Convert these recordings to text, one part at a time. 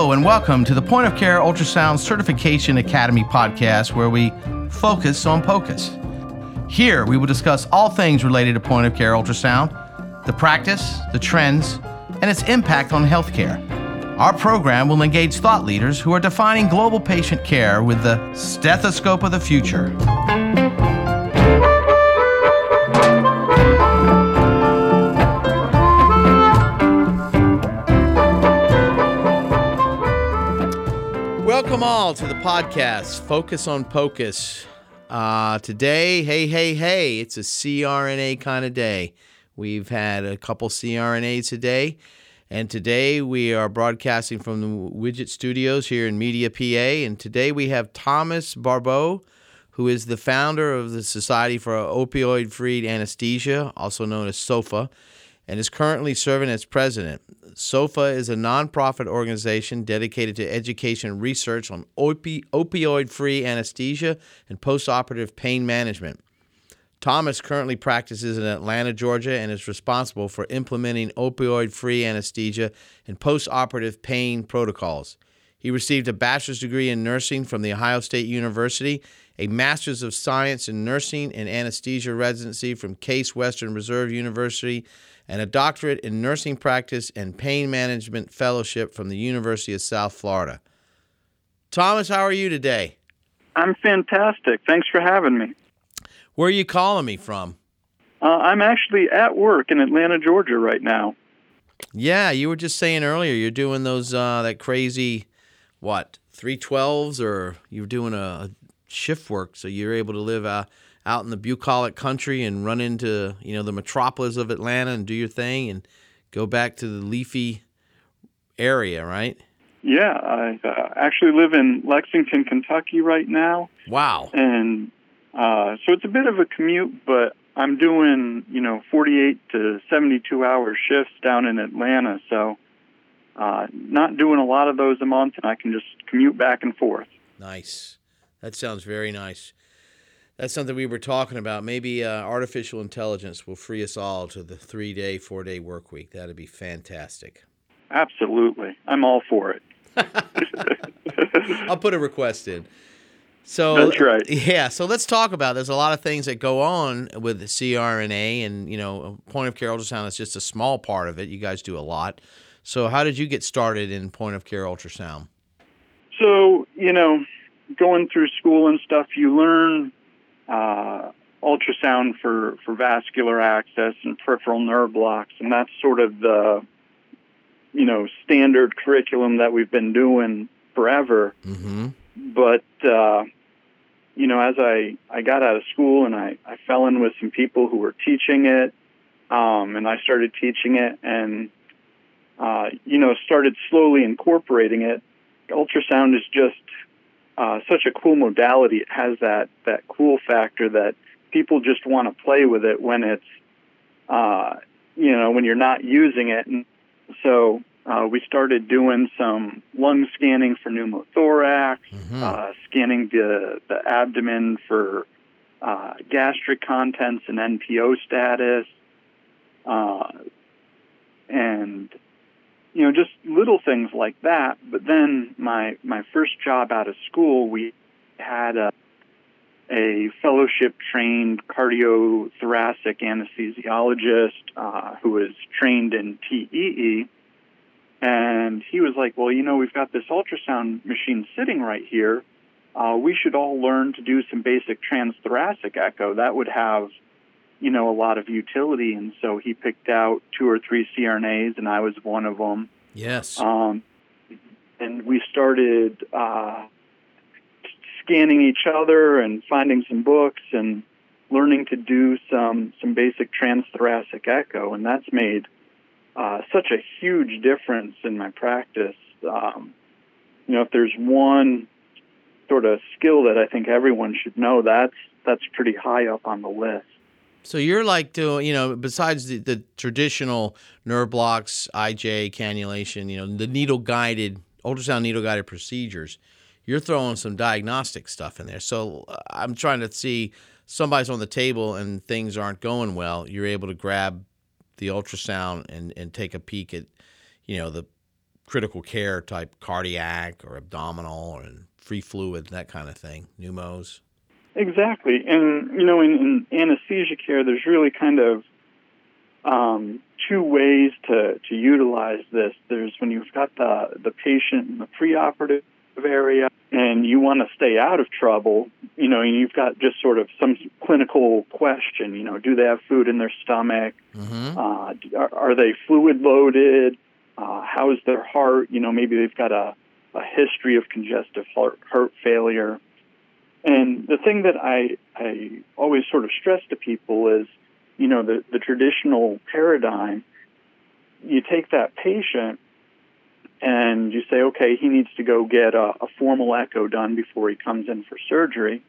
Hello and welcome to the Point of Care Ultrasound Certification Academy podcast, where we focus on POCUS. Here we will discuss all things related to point of care ultrasound, the practice, the trends, and its impact on healthcare. Our program will engage thought leaders who are defining global patient care with the stethoscope of the future. Welcome all to the podcast, Focus on POCUS. Today, hey, it's a CRNA kind of day. We've had a couple CRNAs today, and today we are broadcasting from the Widget Studios here in Media PA, and today we have Thomas Barbeau, who is the founder of the Society for Opioid-Free Anesthesia, also known as SOFA, and is currently serving as president. SOFA is a nonprofit organization dedicated to education and research on opioid-free anesthesia and postoperative pain management. Thomas currently practices in Atlanta, Georgia, and is responsible for implementing opioid-free anesthesia and postoperative pain protocols. He received a bachelor's degree in nursing from The Ohio State University, a master's of science in nursing and anesthesia residency from Case Western Reserve University, and a doctorate in nursing practice and pain management fellowship from the University of South Florida. Thomas, how are you today? I'm fantastic. Thanks for having me. Where are you calling me from? I'm actually at work in Atlanta, Georgia right now. Yeah, you were just saying earlier you're doing those that crazy, 312s, or you're doing a shift work, so you're able to live out in the bucolic country and run into, the metropolis of Atlanta and do your thing and go back to the leafy area, right? Yeah, I actually live in Lexington, Kentucky right now. Wow. And so it's a bit of a commute, but I'm doing, 48 to 72-hour shifts down in Atlanta, so not doing a lot of those a month, and I can just commute back and forth. Nice. That sounds very nice. That's something we were talking about. Maybe artificial intelligence will free us all to the 3-day, 4-day work week. That'd be fantastic. Absolutely. I'm all for it. I'll put a request in. So, that's right. Yeah, so let's talk about it. There's a lot of things that go on with the CRNA, and, point-of-care ultrasound is just a small part of it. You guys do a lot. So how did you get started in point-of-care ultrasound? So, going through school and stuff, you learn ultrasound for vascular access and peripheral nerve blocks, and that's sort of the, standard curriculum that we've been doing forever. Mm-hmm. But, as I got out of school and I fell in with some people who were teaching it, and I started teaching it and, started slowly incorporating it. Ultrasound is just such a cool modality. It has that cool factor that people just want to play with it when it's, when you're not using it. And so we started doing some lung scanning for pneumothorax, mm-hmm. Scanning the abdomen for gastric contents and NPO status, and just little things like that. But then my first job out of school, we had a fellowship-trained cardiothoracic anesthesiologist who was trained in TEE. And he was like, well, we've got this ultrasound machine sitting right here. We should all learn to do some basic transthoracic echo. That would have a lot of utility, and so he picked out 2 or 3 CRNAs, and I was one of them. Yes. And we started scanning each other and finding some books and learning to do some basic transthoracic echo, and that's made such a huge difference in my practice. If there's one sort of skill that I think everyone should know, that's pretty high up on the list. So you're like doing, besides the traditional nerve blocks, IJ, cannulation, the ultrasound needle-guided procedures, you're throwing some diagnostic stuff in there. So I'm trying to see somebody's on the table and things aren't going well. You're able to grab the ultrasound and take a peek at, the critical care type cardiac or abdominal or free fluids, that kind of thing, pneumos. Exactly. And, you know, in anesthesia care, there's really kind of two ways to utilize this. There's when you've got the patient in the preoperative area and you want to stay out of trouble, you know, and you've got just sort of some clinical question, you know, do they have food in their stomach? Mm-hmm. Are they fluid loaded? How is their heart? You know, maybe they've got a history of congestive heart failure. And the thing that I always sort of stress to people is, you know, the traditional paradigm, you take that patient and you say, okay, he needs to go get a formal echo done before he comes in for surgery.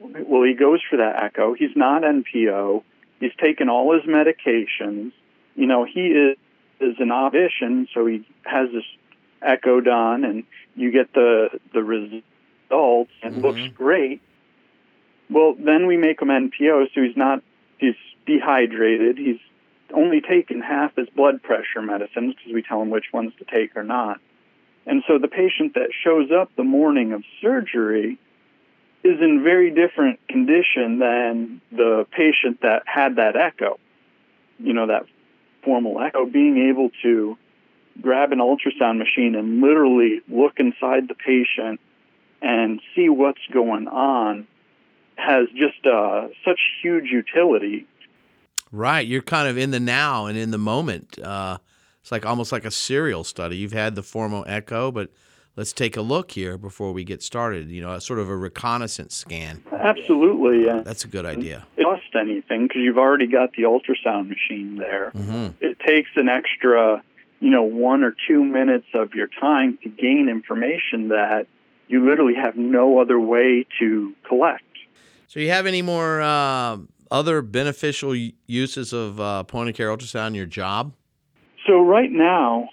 Well, he goes for that echo. He's not NPO. He's taken all his medications. You know, he is an obstetrician, so he has this echo done, and you get the results, and mm-hmm. looks great. Well, then we make him NPO, so he's dehydrated. He's only taken half his blood pressure medicines because we tell him which ones to take or not. And so the patient that shows up the morning of surgery is in very different condition than the patient that had that echo, you know, that formal echo. Being able to grab an ultrasound machine and literally look inside the patient and see what's going on has just such huge utility. Right. You're kind of in the now and in the moment. It's like almost like a serial study. You've had the formal echo, but let's take a look here before we get started. You know, sort of a reconnaissance scan. Absolutely. That's a good idea. It doesn't cost anything because you've already got the ultrasound machine there. Mm-hmm. It takes an extra, you know, 1 or 2 minutes of your time to gain information that you literally have no other way to collect. So you have any more other beneficial uses of point-of-care ultrasound in your job? So right now,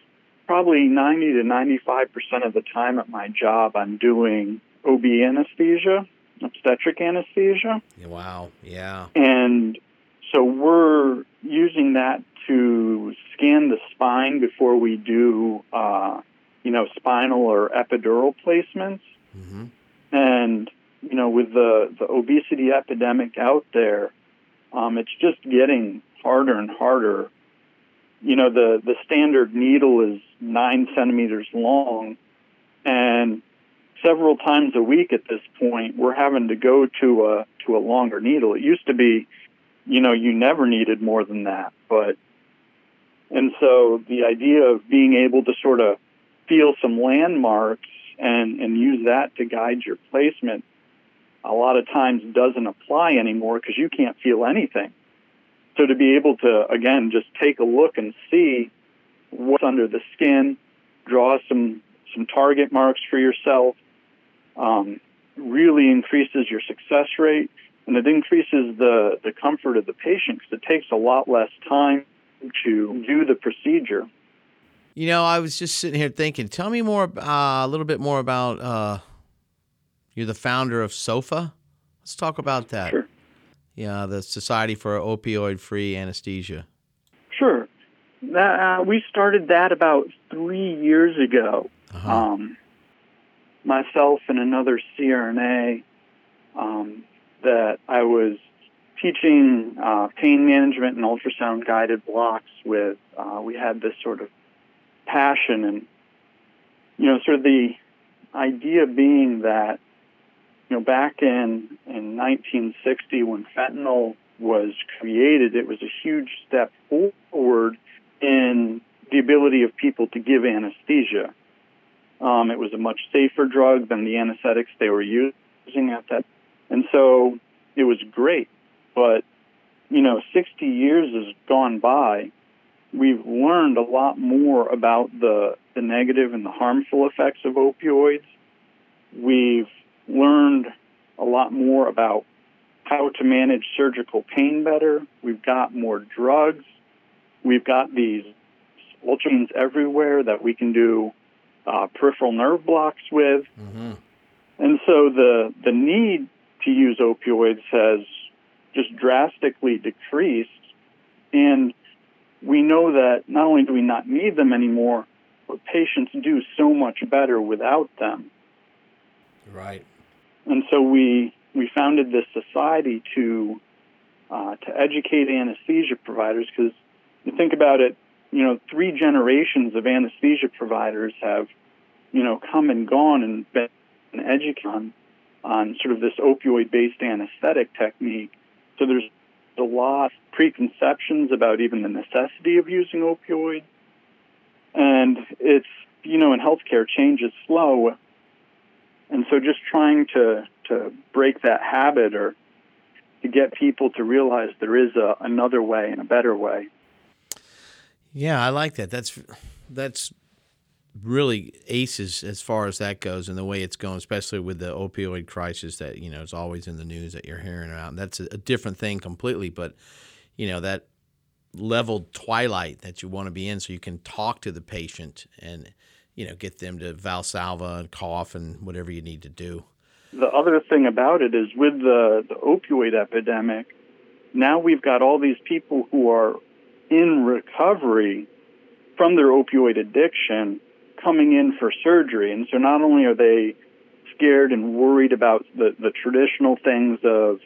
probably 90 to 95% of the time at my job, I'm doing OB anesthesia, obstetric anesthesia. Wow, yeah. And so we're using that to scan the spine before we do, you know, spinal or epidural placements. Mm-hmm. And you know, with the obesity epidemic out there, it's just getting harder and harder. You know, the standard needle is 9 centimeters long, and several times a week at this point, we're having to go to a longer needle. It used to be, you know, you never needed more than that, but and so the idea of being able to sort of feel some landmarks and use that to guide your placement a lot of times doesn't apply anymore because you can't feel anything. So to be able to, again, just take a look and see what's under the skin, draw some target marks for yourself, really increases your success rate, and it increases the comfort of the patient because it takes a lot less time to do the procedure. You know, I was just sitting here thinking, tell me more, a little bit more about... You're the founder of SOFA. Let's talk about that. Sure. Yeah, the Society for Opioid-Free Anesthesia. Sure. We started that about 3 years ago. Uh-huh. Myself and another CRNA that I was teaching pain management and ultrasound-guided blocks with. We had this sort of passion and, you know, sort of the idea being that, you know, back in 1960 when fentanyl was created, it was a huge step forward in the ability of people to give anesthesia. It was a much safer drug than the anesthetics they were using at that. And so it was great. But, you know, 60 years has gone by. We've learned a lot more about the negative and the harmful effects of opioids. We've learned a lot more about how to manage surgical pain better. We've got more drugs. We've got these ultrasounds everywhere that we can do peripheral nerve blocks with. Mm-hmm. And so the need to use opioids has just drastically decreased. And we know that not only do we not need them anymore, patients do so much better without them. Right. And so we founded this society to educate anesthesia providers, because you think about it, you know, 3 generations of anesthesia providers have, you know, come and gone and been educated on sort of this opioid-based anesthetic technique. So there's a lot of preconceptions about even the necessity of using opioids. And it's, you know, in healthcare, change is slow. And so just trying to break that habit, or to get people to realize there is another way and a better way. Yeah, I like that. That's really aces as far as that goes, and the way it's going, especially with the opioid crisis that, you know, is always in the news that you're hearing about. And that's a different thing completely, but, you know, that leveled twilight that you want to be in so you can talk to the patient and, you know, get them to Valsalva and cough and whatever you need to do. The other thing about it is with the opioid epidemic, now we've got all these people who are in recovery from their opioid addiction coming in for surgery. And so not only are they scared and worried about the traditional things of,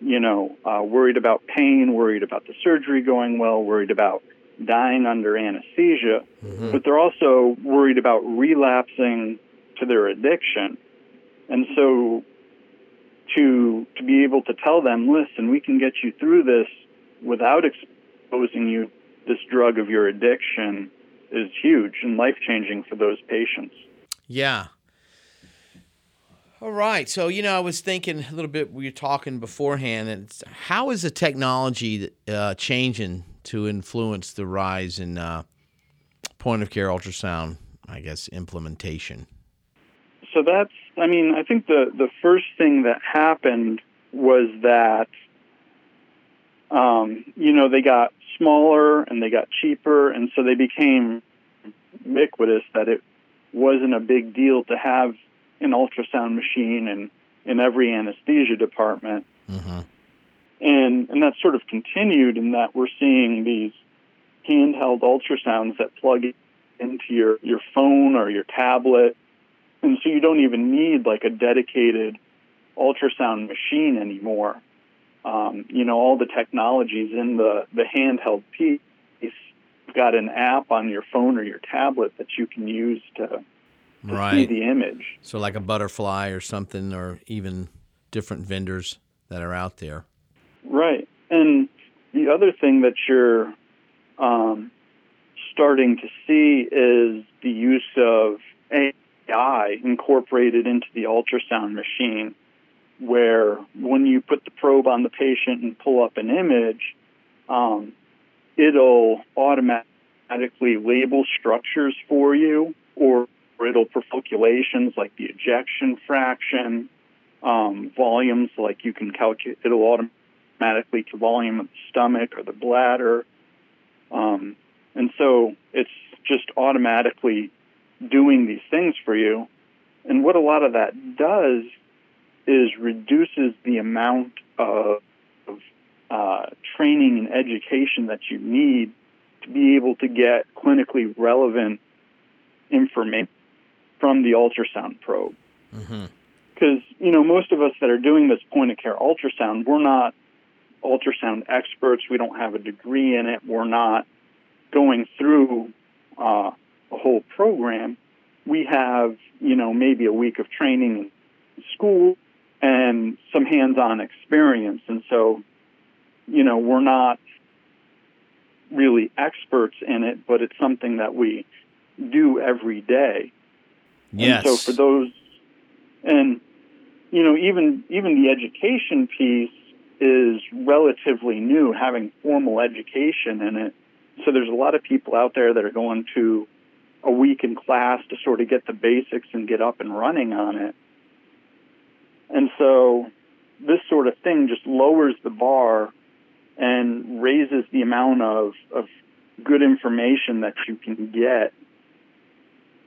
you know, worried about pain, worried about the surgery going well, worried about dying under anesthesia, mm-hmm. but they're also worried about relapsing to their addiction. And so to be able to tell them, listen, we can get you through this without exposing you to this drug of your addiction, is huge and life-changing for those patients. Yeah. All right. So, you know, I was thinking a little bit, we were talking beforehand, and how is the technology changing to influence the rise in point-of-care ultrasound, I guess, implementation? So that's, I mean, I think the first thing that happened was that, you know, they got smaller and they got cheaper, and so they became ubiquitous that it wasn't a big deal to have an ultrasound machine in every anesthesia department. Mm-hmm. And that sort of continued in that we're seeing these handheld ultrasounds that plug into your phone or your tablet, and so you don't even need like a dedicated ultrasound machine anymore. You know, all the technologies in the handheld piece. You've got an app on your phone or your tablet that you can use to right. see the image. So like a Butterfly or something, or even different vendors that are out there. Right. And the other thing that you're starting to see is the use of AI incorporated into the ultrasound machine, where when you put the probe on the patient and pull up an image, it'll automatically label structures for you, or it'll perform calculations like the ejection fraction, volumes, like you can calculate, it'll automatically to volume of the stomach or the bladder. And so it's just automatically doing these things for you. And what a lot of that does is reduces the amount of training and education that you need to be able to get clinically relevant information from the ultrasound probe. Because, mm-hmm. you know, most of us that are doing this point-of-care ultrasound, we're not ultrasound experts. We don't have a degree in it. We're not going through a whole program. We have, you know, maybe a week of training in school, and some hands-on experience. And so, you know, we're not really experts in it, but it's something that we do every day. Yes. And so for those, and, you know, even the education piece is relatively new, having formal education in it. So there's a lot of people out there that are going to a week in class to sort of get the basics and get up and running on it. And so this sort of thing just lowers the bar and raises the amount of good information that you can get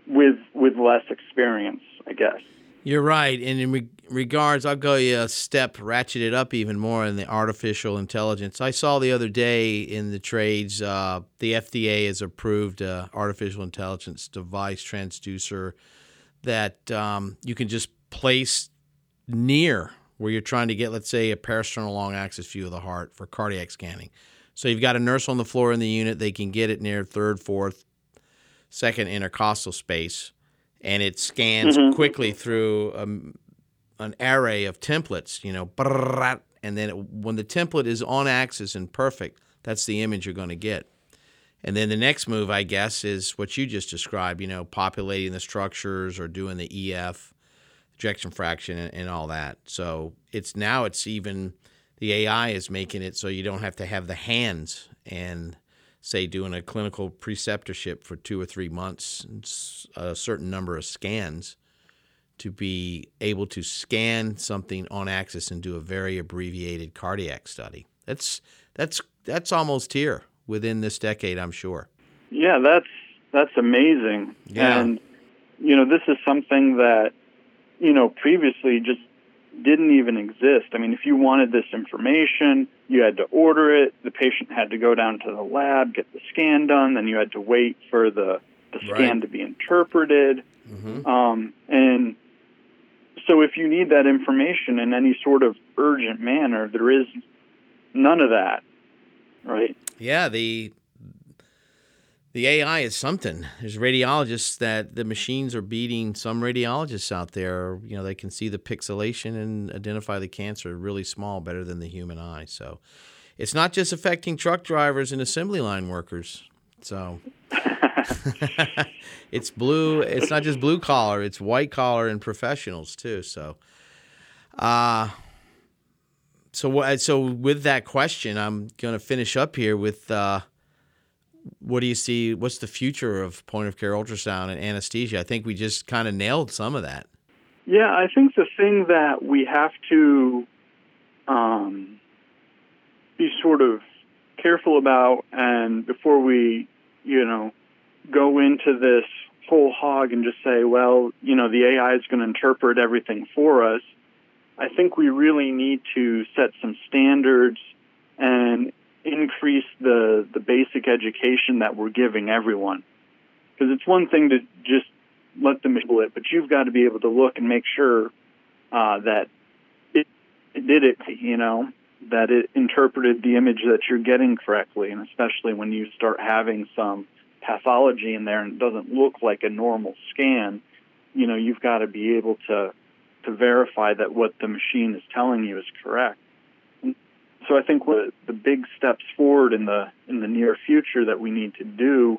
with less experience, I guess. You're right. And in regards, I'll go a step, ratchet it up even more in the artificial intelligence. I saw the other day in the trades, the FDA has approved an artificial intelligence device transducer that you can just place near where you're trying to get, let's say, a peristernal long axis view of the heart for cardiac scanning. So you've got a nurse on the floor in the unit. They can get it near third, fourth, second intercostal space, and it scans quickly through an array of templates, and then when the template is on axis and perfect, that's the image you're going to get. And then the next move, I guess, is what you just described, populating the structures or doing the EF, ejection fraction, and all that. So it's even the AI is making it so you don't have to have the hands and say doing a clinical preceptorship for 2 or 3 months, a certain number of scans, to be able to scan something on axis and do a very abbreviated cardiac study. That's almost here within this decade, I'm sure. Yeah, that's amazing. Yeah. And this is something that previously just didn't even exist. I mean, if you wanted this information, you had to order it. The patient had to go down to the lab, get the scan done, then you had to wait for the scan to be interpreted. Mm-hmm. And so if you need that information in any sort of urgent manner, there is none of that, right? Yeah, the AI is something. There's radiologists that the machines are beating. Some radiologists out there, they can see the pixelation and identify the cancer really small, better than the human eye. So it's not just affecting truck drivers and assembly line workers. So it's not just blue collar, it's white collar and professionals too. So, so with that question, I'm going to finish up here with, what do you see? What's the future of point-of-care ultrasound and anesthesia? I think we just kind of nailed some of that. Yeah, I think the thing that we have to be sort of careful about, and before we, go into this whole hog and just say, well, the AI is going to interpret everything for us, I think we really need to set some standards and increase the basic education that we're giving everyone. Because it's one thing to just let them do it, but you've got to be able to look and make sure that it did it, that it interpreted the image that you're getting correctly, and especially when you start having some pathology in there and it doesn't look like a normal scan, you've got to be able to verify that what the machine is telling you is correct. So I think the big steps forward in the near future that we need to do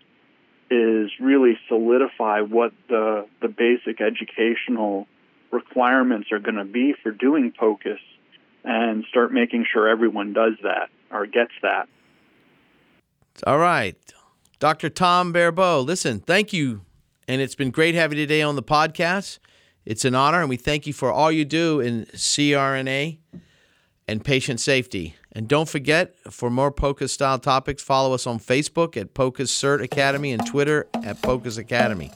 is really solidify what the basic educational requirements are going to be for doing POCUS, and start making sure everyone does that or gets that. All right. Dr. Tom Barbeau, listen, thank you. And it's been great having you today on the podcast. It's an honor, and we thank you for all you do in CRNA and patient safety. And don't forget, for more POCUS-style topics, follow us on Facebook at POCUSCIRTAcademy and Twitter at POCUSacademy.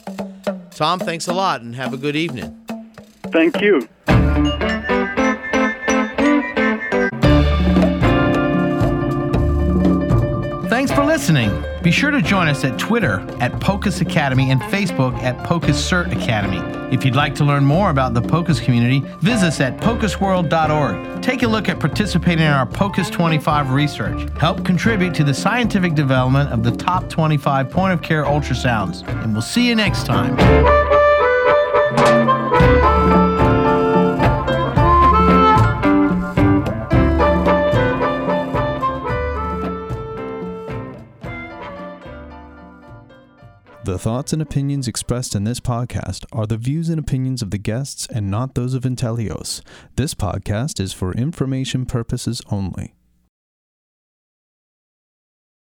Tom, thanks a lot, and have a good evening. Thank you. Thanks for listening. Be sure to join us at Twitter at POCUS Academy and Facebook at POCUSCIRTAcademy. If you'd like to learn more about the POCUS community, visit us at POCUSWorld.org. Take a look at participating in our POCUS 25 research. Help contribute to the scientific development of the top 25 point-of-care ultrasounds. And we'll see you next time. The thoughts and opinions expressed in this podcast are the views and opinions of the guests and not those of Intelios. This podcast is for information purposes only.